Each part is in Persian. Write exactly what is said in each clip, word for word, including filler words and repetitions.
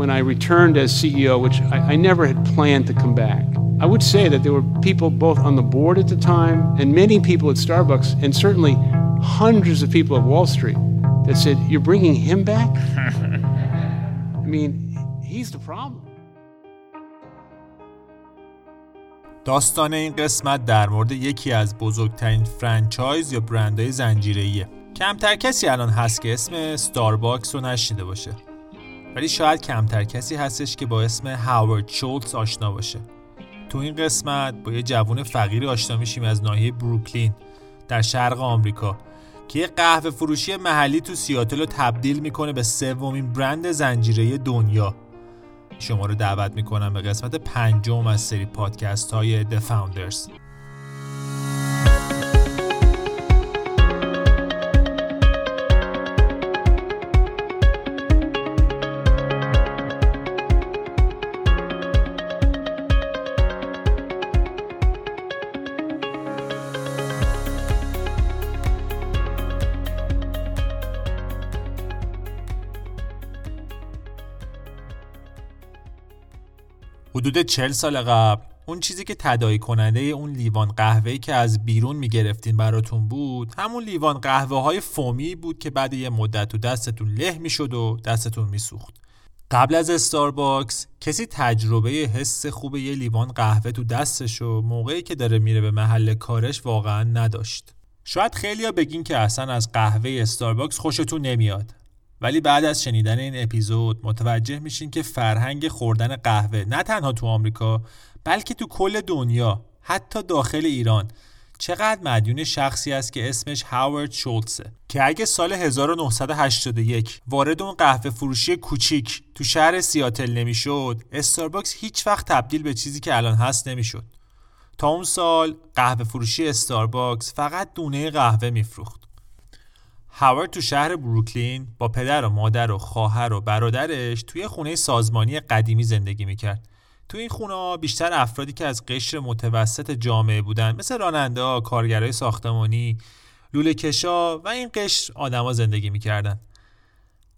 When I returned as C E O, which I, I never had planned to come back, I would say that there were people both on the board at the time and many people at Starbucks, and certainly hundreds of people at Wall Street, that said, "You're bringing him back?" I mean, he's the problem. داستان این قسمت در مورد یکی از بزرگترین فرانچایز یا برندهای زنجیره‌ایه. کمتر کسی الان هست که اسم استارباکس رو نشنیده باشه. ولی شاید کمتر کسی هستش که با اسم هاوارد شولتز آشنا باشه. تو این قسمت با یه جوون فقیری آشنا میشیم از ناحیه بروکلین در شرق آمریکا که یه قهوه فروشی محلی تو سیاتل رو تبدیل میکنه به سومین برند زنجیره‌ای دنیا. شما رو دعوت میکنم به قسمت پنجم از سری پادکست های The Founders. حدود چهل سال قبل اون چیزی که تداعی کننده اون لیوان قهوه‌ای که از بیرون می‌گرفتین براتون بود، همون لیوان قهوه‌های فومی بود که بعد یه مدت تو دستتون له می‌شد و دستتون می‌سوخت. قبل از استارباکس کسی تجربه حس خوب یه لیوان قهوه تو دستشو موقعی که داره میره به محل کارش واقعا نداشت. شاید خیلی‌ها بگین که اصلا از قهوه استارباکس خوشتون نمیاد. ولی بعد از شنیدن این اپیزود متوجه میشین که فرهنگ خوردن قهوه نه تنها تو آمریکا بلکه تو کل دنیا، حتی داخل ایران، چقدر مدیون شخصی است که اسمش هاوارد شولتزه، که اگه سال هزار و نهصد و هشتاد و یک وارد اون قهوه فروشی کوچیک تو شهر سیاتل نمیشد، استارباکس هیچ وقت تبدیل به چیزی که الان هست نمیشد. تا اون سال قهوه فروشی استارباکس فقط دونه قهوه میفروخت. هاوارد تو شهر بروکلین با پدر و مادر و خواهر و برادرش توی خونه سازمانی قدیمی زندگی میکرد. تو این خونه بیشتر افرادی که از قشر متوسط جامعه بودن، مثل راننده‌ها، کارگرای ساختمانی، لوله‌کشا و این قشر آدما زندگی میکردن.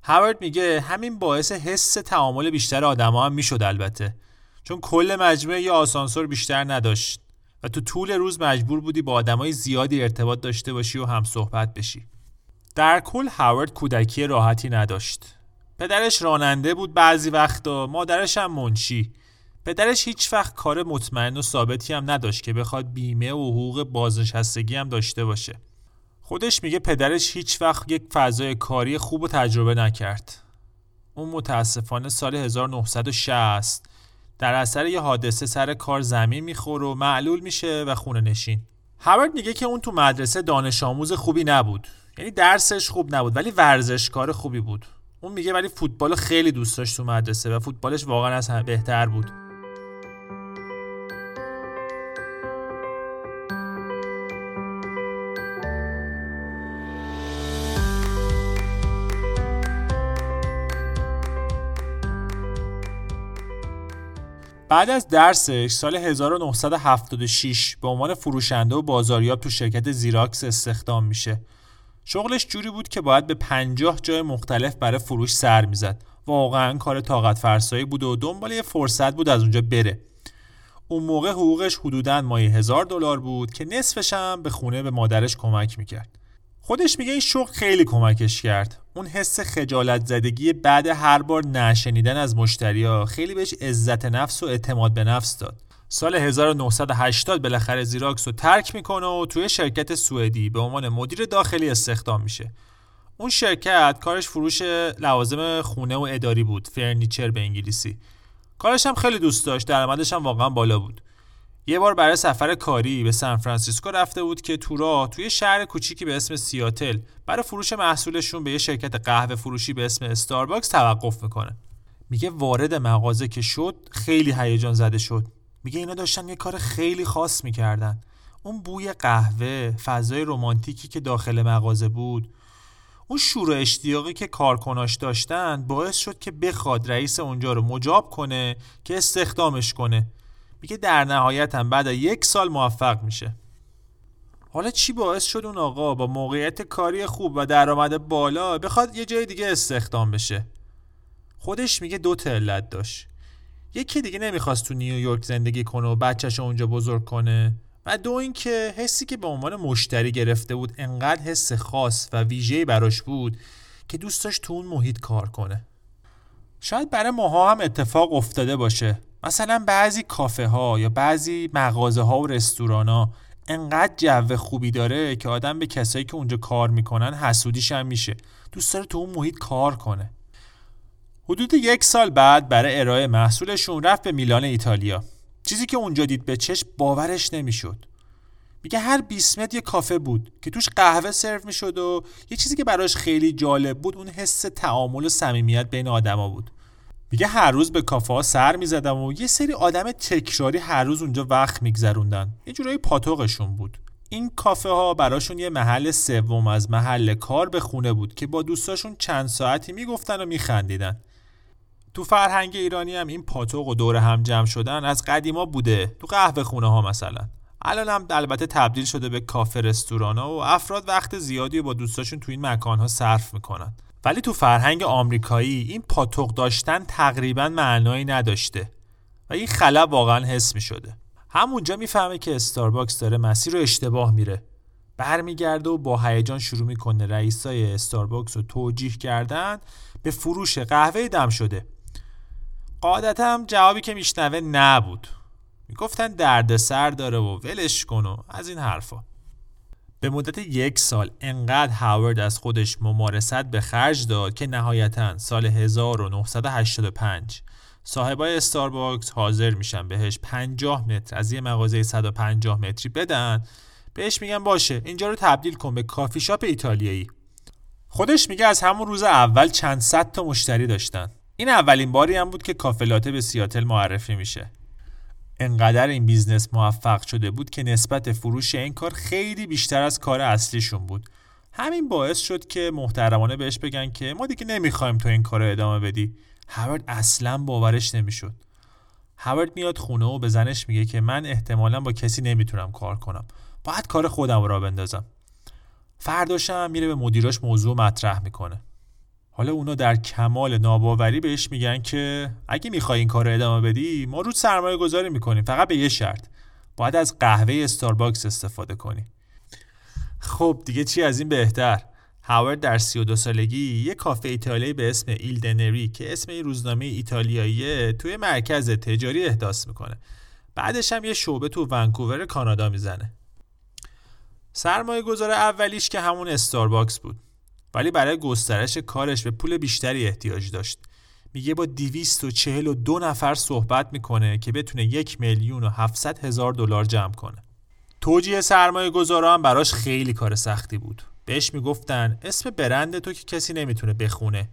هاوارد میگه همین باعث حس تعامل بیشتر آدما هم میشد، البته چون کل مجموعه یا آسانسور بیشتر نداشت و تو طول روز مجبور بودی با آدمای زیادی ارتباط داشته باشی و هم صحبت بشی. در کل هاوارد کودکی راحتی نداشت. پدرش راننده بود بعضی وقتا، مادرش هم منشی. پدرش هیچ وقت کار مطمئن و ثابتی هم نداشت که بخواد بیمه و حقوق بازنشستگی هم داشته باشه. خودش میگه پدرش هیچ وقت یک فضای کاری خوب و تجربه نکرد. اون متاسفانه سال هزار و نهصد و شصت در اثر یه حادثه سر کار زمین میخوره و معلول میشه و خونه نشین. هاوارد میگه که اون تو مدرسه دانش آموز خوبی نبود. یعنی درسش خوب نبود ولی ورزشکار خوبی بود. اون میگه ولی فوتبال خیلی دوست داشت تو مدرسه و فوتبالش واقعا از هم بهتر بود. بعد از درسش سال هزار و نهصد و هفتاد و شش به عنوان فروشنده و بازاریاب تو شرکت زیراکس استخدام میشه. شغلش جوری بود که باید به پنجاه جای مختلف برای فروش سر میزد. واقعا کار طاقت فرسایی بود و دنبال یه فرصت بود از اونجا بره. اون موقع حقوقش حدوداً مایه هزار دلار بود که نصفش هم به خونه به مادرش کمک میکرد. خودش میگه این شغل خیلی کمکش کرد. اون حس خجالت زدگی بعد هر بار نشنیدن از مشتری‌ها خیلی بهش عزت نفس و اعتماد به نفس داد. سال هزار و نهصد و هشتاد بالاخره زیراکس رو ترک میکنه و توی شرکت سوئدی به عنوان مدیر داخلی استخدام میشه. اون شرکت کارش فروش لوازم خونه و اداری بود، فرنیچر به انگلیسی. کارش هم خیلی دوست داشت، درآمدش هم واقعا بالا بود. یه بار برای سفر کاری به سان فرانسیسکو رفته بود که تو راه توی شهر کوچیکی به اسم سیاتل برای فروش محصولشون به یه شرکت قهوه فروشی به اسم استارباکس توقف میکنه. میگه وارد مغازه که شد خیلی هیجان زده شد. میگه اینا داشتن یه کار خیلی خاص میکردن. اون بوی قهوه، فضای رمانتیکی که داخل مغازه بود، اون شور و اشتیاقی که کارکناش داشتن باعث شد که بخواد رئیس اونجا رو مجاب کنه که استخدامش کنه. میگه در نهایت هم بعد یک سال موفق میشه. حالا چی باعث شد اون آقا با موقعیت کاری خوب و درآمد بالا بخواد یه جای دیگه استخدام بشه؟ خودش میگه دو تا علت داشت. یکی دیگه نمیخواست تو نیویورک زندگی کنه و بچه‌شو اونجا بزرگ کنه، و دو اینکه حسی که به عنوان مشتری گرفته بود انقدر حس خاص و ویژه‌ای براش بود که دوست داشت تو اون محیط کار کنه. شاید برای ماها هم اتفاق افتاده باشه. مثلا بعضی کافه ها یا بعضی مغازه ها و رستوران ها انقدر جو خوبی داره که آدم به کسایی که اونجا کار میکنن حسودیش هم میشه، دوست داره تو اون محیط کار کنه. حدود یک سال بعد برای ارائه محصولشون رفت به میلان ایتالیا. چیزی که اونجا دید به چشم باورش نمیشد. میگه هر بیست متر یه کافه بود که توش قهوه سرو میشد و یه چیزی که براش خیلی جالب بود اون حس تعامل و صمیمیت بین آدما بود. میگه هر روز به کافه ها سر میزدم و یه سری آدم تکراری هر روز اونجا وقت میگذروندن، یه جورایی پاتوقشون بود. این کافه ها براشون یه محل سوم از محل کار به خونه بود که با دوستاشون چند ساعتی میگفتن و میخندیدن. تو فرهنگ ایرانی هم این پاتوق و دور هم جمع شدن از قدیما بوده، تو قهوه خونه ها مثلا. الان هم البته تبدیل شده به کافه، رستوران ها و افراد وقت زیادی با دوستاشون تو این مکان ها صرف میکنن. ولی تو فرهنگ آمریکایی این پاتوق داشتن تقریبا معنایی نداشته و این خلا واقعا حس می شده. همونجا می فهمه که استارباکس داره مسیر رو اشتباه میره. برمیگرده و با هیجان شروع میکنه رئیسای استارباکس رو توجیه کردن به فروش قهوه دم شده. قاعدتا هم جوابی که میشنوه نبود. میگفتن دردسر داره و ولش کن و از این حرفا. به مدت یک سال انقدر هاورد از خودش ممارست به خرج داد که نهایتاً سال هزار و نهصد و هشتاد و پنج صاحبای استارباکس حاضر میشن بهش پنجاه متر از یه مغازه صد و پنجاه متری بدن. بهش میگن باشه اینجا رو تبدیل کن به کافی شاپ ایتالیایی. خودش میگه از همون روز اول چند صد تا مشتری داشتن. این اولین باری هم بود که کافه لاته به سیاتل معرفی میشه. انقدر این بیزنس موفق شده بود که نسبت فروش این کار خیلی بیشتر از کار اصلیشون بود. همین باعث شد که محترمانه بهش بگن که ما دیگه نمیخوایم تو این کار ادامه بدی. هاورد اصلا باورش نمیشد. هاورد میاد خونه و به زنش میگه که من احتمالاً با کسی نمیتونم کار کنم، باید کار خودم را بندازم. فرداشم میره به مدیراش موضوع مطرح میکنه. حالا اونا در کمال ناباوری بهش میگن که اگه میخوای این کارو ادامه بدی ما رو سرمایه گذاری میکنیم، فقط به یه شرط، باید از قهوه استارباکس استفاده کنی. خب دیگه چی از این بهتر. هاورد در سی و دو سالگی یه کافه ایتالیایی به اسم ایل دنری که اسم این روزنامه ایتالیاییه توی مرکز تجاری احداث میکنه. بعدش هم یه شعبه تو ونکوور کانادا میزنه. سرمایه گذار اولیش که همون استارباکس بود، ولی برای گسترش کارش به پول بیشتری احتیاج داشت. میگه با دویست و چهل و دو نفر صحبت میکنه که بتونه یک میلیون و هفتصد هزار دلار جمع کنه. توجیه سرمایه گذارا هم براش خیلی کار سختی بود. بهش میگفتن اسم برند تو که کسی نمیتونه بخونه.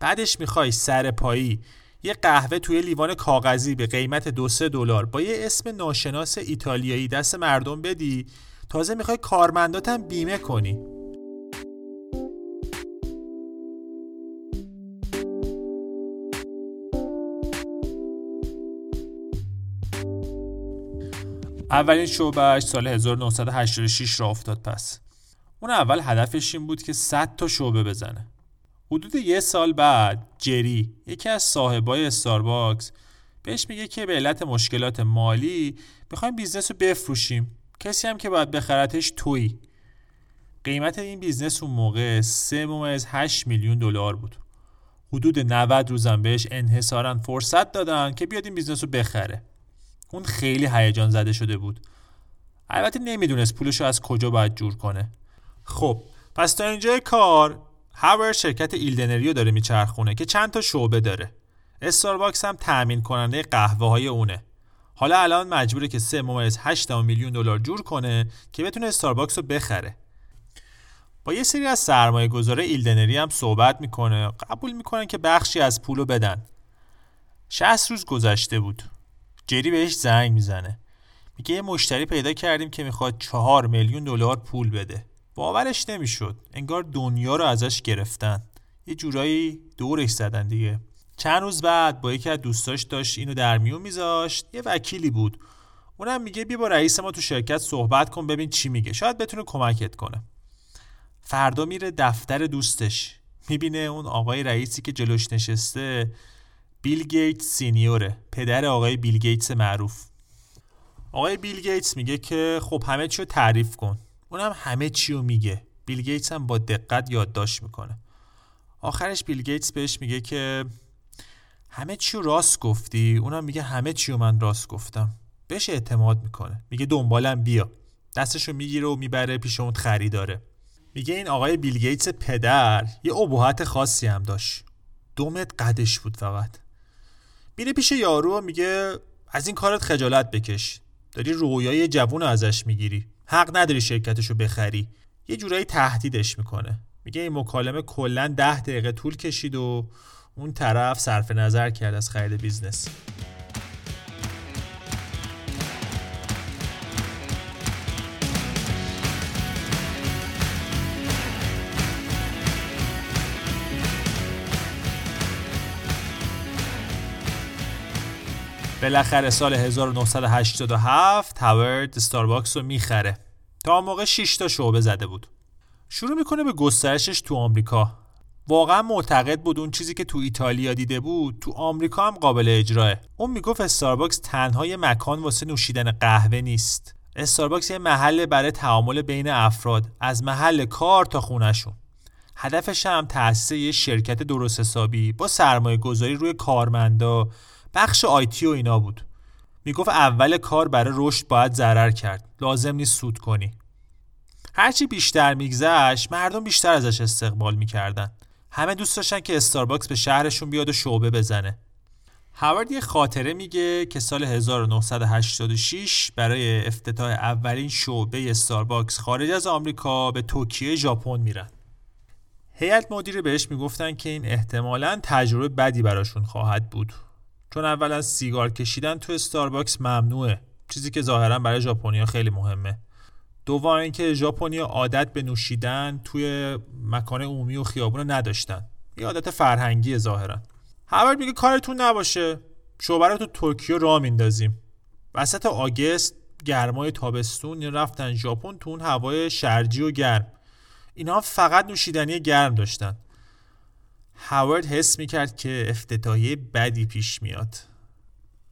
بعدش میخوای سر پایی یه قهوه توی لیوان کاغذی به قیمت دو سه دلار با یه اسم ناشناس ایتالیایی دست مردم بدی، تازه میخوای کارمنداتم بیمه کنی. اولین شعبهش سال هزار و نهصد و هشتاد و شش را افتاد. پس اون اول هدفش این بود که صد تا شعبه بزنه. حدود یه سال بعد جری، یکی از صاحبای استارباکس، بهش میگه که به علت مشکلات مالی میخوایم بیزنس رو بفروشیم، کسی هم که باید بخرتش تویی. قیمت این بیزنس اون موقع سه ممیز هشت میلیون دلار بود. حدود نود روزم بهش انحصارا فرصت دادن که بیاد این بیزنس رو بخره. اون خیلی هیجان زده شده بود. البته نمیدونست پولشو از کجا باید جور کنه. خب پس تا اینجای کار هاورد شرکت ایلدنریو داره میچرخونه که چند تا شعبه داره. استارباکس هم تأمین کننده قهوه های اونه. حالا الان مجبوره که سه ممیز هشت میلیون دلار جور کنه که بتونه استارباکس رو بخره. با یه سری از سرمایه گذاره ایلدنری هم صحبت میکنه، قبول میکنن که بخشی از پولو بدن. شصت روز گذشته بود. جری بهش زنگ میزنه. میگه یه مشتری پیدا کردیم که میخواد چهار میلیون دلار پول بده. باورش نمیشد. انگار دنیا رو ازش گرفتن. یه جورایی دورش زدن دیگه. چند روز بعد با یکی از دوستاش داشت اینو در میون میذاشت. یه وکیلی بود. اونم میگه بیا با رئیس ما تو شرکت صحبت کن ببین چی میگه. شاید بتونه کمکت کنه. فردا میره دفتر دوستش. میبینه اون آقای رئیسی که جلوش نشسته بیل گیتس سینیوره، پدر آقای بیل گیتس معروف. آقای بیل گیتس میگه که خب همه چیو تعریف کن. اونم هم همه چیو میگه. بیل گیتس هم با دقت یادداشت میکنه. آخرش بیل گیتس بهش میگه که همه چیو راست گفتی؟ اونم میگه همه چیو من راست گفتم. بهش اعتماد میکنه. میگه دنبالم بیا. دستشو میگیره و میبره پیش اون خریداره. میگه این آقای بیل گیتس پدر یه ابهت خاصی هم داشت. دو متر قدش بود فقط. میره پیش یارو میگه از این کارت خجالت بکش. داری رویای جوون ازش میگیری. حق نداری شرکتشو بخری. یه جورایی تهدیدش میکنه. میگه این مکالمه کلاً ده دقیقه طول کشید و اون طرف صرف نظر کرد از خرید بیزنس. بالاخره سال هزار و نهصد و هشتاد و هفت هاورد استارباکس رو میخره. تا اون موقع شش تا شعبه زده بود. شروع میکنه به گسترشش تو آمریکا. واقعا معتقد بود اون چیزی که تو ایتالیا دیده بود تو آمریکا هم قابل اجراه. اون میگفت استارباکس تنها یه مکان واسه نوشیدن قهوه نیست. استارباکس یه محل برای تعامل بین افراد از محل کار تا خونه‌شون. هدفش هم تأسیس یه شرکت درست حسابی با سرمایه‌گذاری روی کارمندا، بخش آیتی و اینا بود. میگفت اول کار برای رشد باید ضرر کرد، لازم نیست سود کنی. هرچی بیشتر میگذشت مردم بیشتر ازش استقبال میکردن. همه دوست داشتن که استارباکس به شهرشون بیاد و شعبه بزنه. هاورد یه خاطره میگه که سال هزار و نهصد و هشتاد و شش برای افتتاح اولین شعبه استارباکس خارج از آمریکا به توکیو ژاپن میرن. هیئت مدیره بهش میگفتن که این احتمالاً تجربه بدی براشون خواهد بود. چون اولا سیگار کشیدن تو استارباکس ممنوعه، چیزی که ظاهرا برای ژاپنیا خیلی مهمه. دوم اینکه ژاپنیا عادت به نوشیدن توی مکان عمومی و خیابون نداشتن، یه عادت فرهنگی ظاهرا. هاورد میگه کارتون نباشه، شعبه رو تو ترکیه راه میندازیم. وسط آگست گرمای تابستون رفتن ژاپن، تو اون هوای شرجی و گرم. اینا فقط نوشیدنی گرم داشتن. هاورد حس میکرد که افتتاحیه بدی پیش میاد.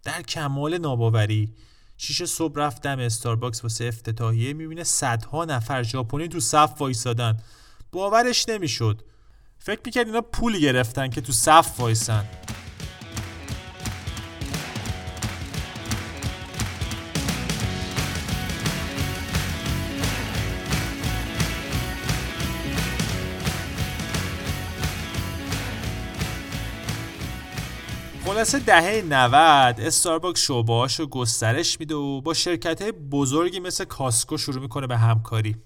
در کمال ناباوری شیش صبح رفت دم استارباکس واسه افتتاحیه، میبینه صدها نفر ژاپنی تو صف وایسادن. باورش نمیشد. فکر میکرد اینا پول گرفتن که تو صف وایسن. خلاصه دهه نود استارباکس شعبه‌هاش رو گسترش میده و با شرکت‌های بزرگی مثل کاسکو شروع میکنه به همکاری.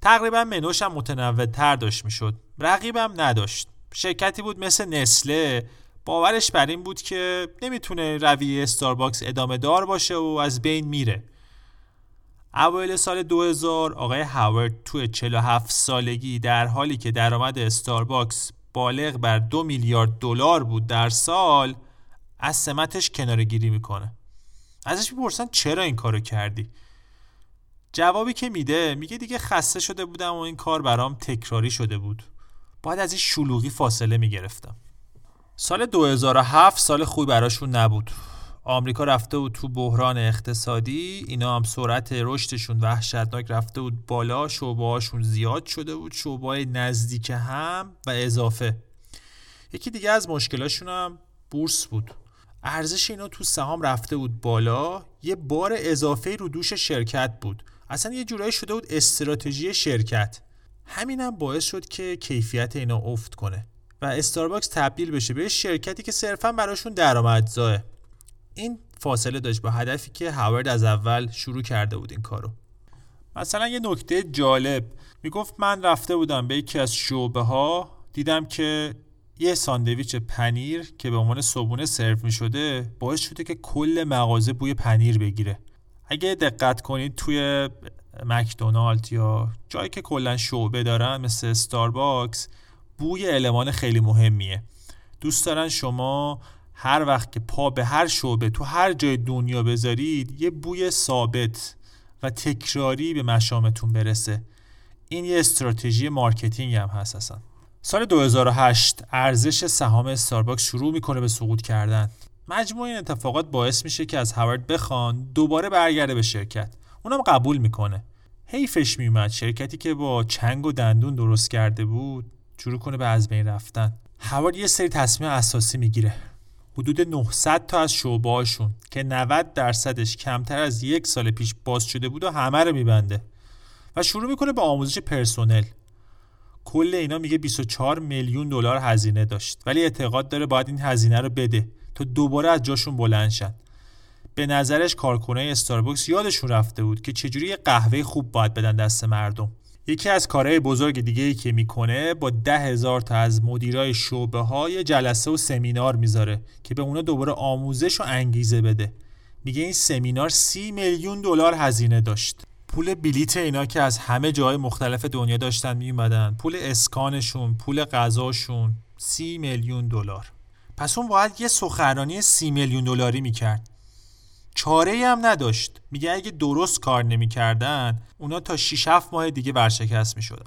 تقریبا منوش هم متنوع‌تر داشت میشد. رقیبم نداشت. شرکتی بود مثل نسله، باورش بر این بود که نمیتونه رویه استارباکس ادامه دار باشه و از بین میره. اوایل سال دو هزار آقای هاورد تو چهل و هفت سالگی در حالی که درآمد استارباکس بالغ بر دو میلیارد دلار بود در سال، از سمتش کناره گیری میکنه. ازش میپرسن چرا این کارو کردی؟ جوابی که میده میگه دیگه خسته شده بودم و این کار برام تکراری شده بود. باید از این شلوغی فاصله میگرفتم. سال دو هزار و هفت سال خوبی براشون نبود. آمریکا رفته بود تو بحران اقتصادی، اینا هم سرعت رشدشون وحشتناک رفته بود بالا، شعبه‌هاشون زیاد شده بود، شعبه‌های نزدیک هم و اضافه. یکی دیگه از مشکلاشون هم بورس بود. ارزش اینا تو سهام رفته بود بالا، یه بار اضافه رو دوش شرکت بود. اصلا یه جورایی شده بود استراتژی شرکت. همین هم باعث شد که کیفیت اینا افت کنه و استارباکس تبدیل بشه به شرکتی که صرفاً براشون درآمدزایه. این فاصله داشت با هدفی که هاورد از اول شروع کرده بود این کارو. مثلا یه نکته جالب میگفت من رفته بودم به یکی از شعبه ها، دیدم که یه ساندویچ پنیر که به عنوان صبحونه سرو میشده باعث شده که کل مغازه بوی پنیر بگیره. اگه دقت کنید توی مکدونالد یا جایی که کلا شعبه دارن مثل استارباکس، بوی المان خیلی مهمیه. دوست دارن شما هر وقت که پا به هر شعبه تو هر جای دنیا بذارید یه بوی ثابت و تکراری به مشامتون برسه. این یه استراتژی مارکتینگ هم هست اصلا. سال دو هزار و هشت ارزش سهام استارباکس شروع میکنه به سقوط کردن. مجموعه این اتفاقات باعث میشه که از هاوارد بخوان دوباره برگرده به شرکت. اونم قبول میکنه. حیفش میومد شرکتی که با چنگ و دندون درست کرده بود شروع کنه به از بین رفتن. هاوارد یه سری تصمیم اساسی میگیره. حدود نهصد تا از شعبه‌هاشون که نود درصدش کمتر از یک سال پیش باز شده بود و همه رو میبنده و شروع میکنه به آموزش پرسنل. کل اینا میگه بیست و چهار میلیون دلار هزینه داشت، ولی اعتقاد داره باید این هزینه رو بده تا دوباره از جاشون بلند شن. به نظرش کارکنای استارباکس یادشون رفته بود که چجوری قهوه خوب باید بدن دست مردم. یکی از کارهای بزرگ دیگه‌ای که میکنه با ده هزار تا از مدیرای شعبه‌های جلسه و سمینار میذاره که به اونا دوباره آموزش و انگیزه بده. میگه این سمینار سی میلیون دلار هزینه داشت. پول بلیت اینا که از همه جای مختلف دنیا داشتن میومدن، پول اسکانشون، پول غذاشون، سی میلیون دلار. پس اون باید یه سخنرانی سی میلیون دلاری میکرد. چاره‌ای هم نداشت. میگه اگه درست کار نمی‌کردن، اونا تا شش هفت ماه دیگه ورشکست می‌شدن.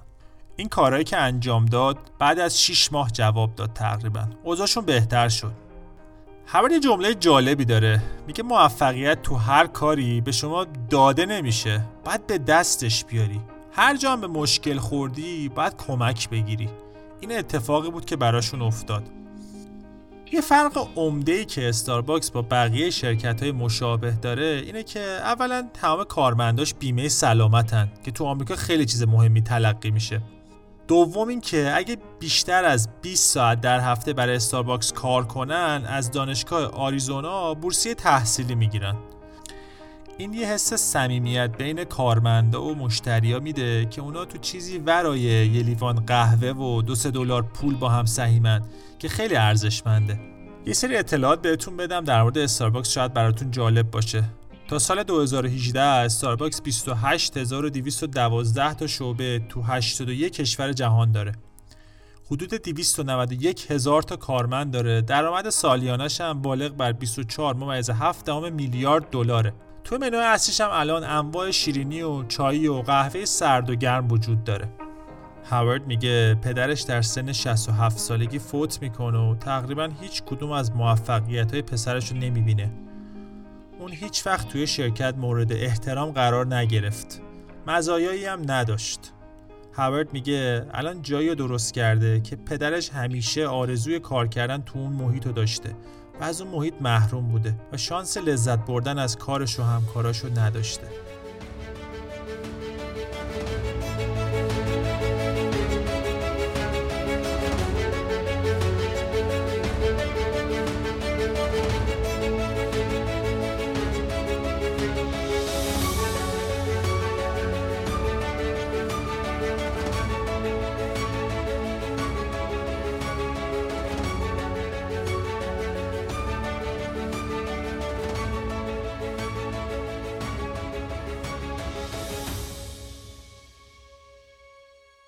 این کارهایی که انجام داد، بعد از شش ماه جواب داد تقریباً. اوضاعشون بهتر شد. هاوارد یه جمله جالبی داره. میگه موفقیت تو هر کاری به شما داده نمیشه، باید به دستش بیاری. هر جا هم به مشکل خوردی، باید کمک بگیری. این اتفاقی بود که براشون افتاد. یه فرق عمده‌ای که استارباکس با بقیه شرکت‌های مشابه داره اینه که اولاً تمام کارمنداش بیمه سلامتن که تو آمریکا خیلی چیز مهمی تلقی میشه. دوم این که اگه بیشتر از بیست ساعت در هفته برای استارباکس کار کنن، از دانشگاه آریزونا بورسیه تحصیلی میگیرن. این یه حس صمیمیت بین کارمندا و مشتریا میده که اونا تو چیزی ورای یه لیوان قهوه و دو سه دلار پول با هم سهیمن که خیلی ارزشمنده. یه سری اطلاعات بهتون بدم در مورد استارباکس، شاید براتون جالب باشه. تا سال دو هزار و هجده استارباکس بیست و هشت هزار و دویست و دوازده تا شعبه تو هشتاد و یک کشور جهان داره. حدود دویست و نود و یک هزار تا کارمند داره. درآمد سالیانش هم بالغ بر بیست و چهار و هفت دهم میلیارد دلاره. تو منو اصلیش هم الان انواع شیرینی و چایی و قهوه سرد و گرم وجود داره. هاوارد میگه پدرش در سن شصت و هفت سالگی فوت میکنه و تقریبا هیچ کدوم از موفقیت‌های پسرش رو نمیبینه. اون هیچ وقت توی شرکت مورد احترام قرار نگرفت. مزایایی هم نداشت. هاوارد میگه الان جایی رو درست کرده که پدرش همیشه آرزوی کار کردن تو اون محیط رو داشته و از اون محیط محروم بوده و شانس لذت بردن از کارش و همکاراش رو نداشته.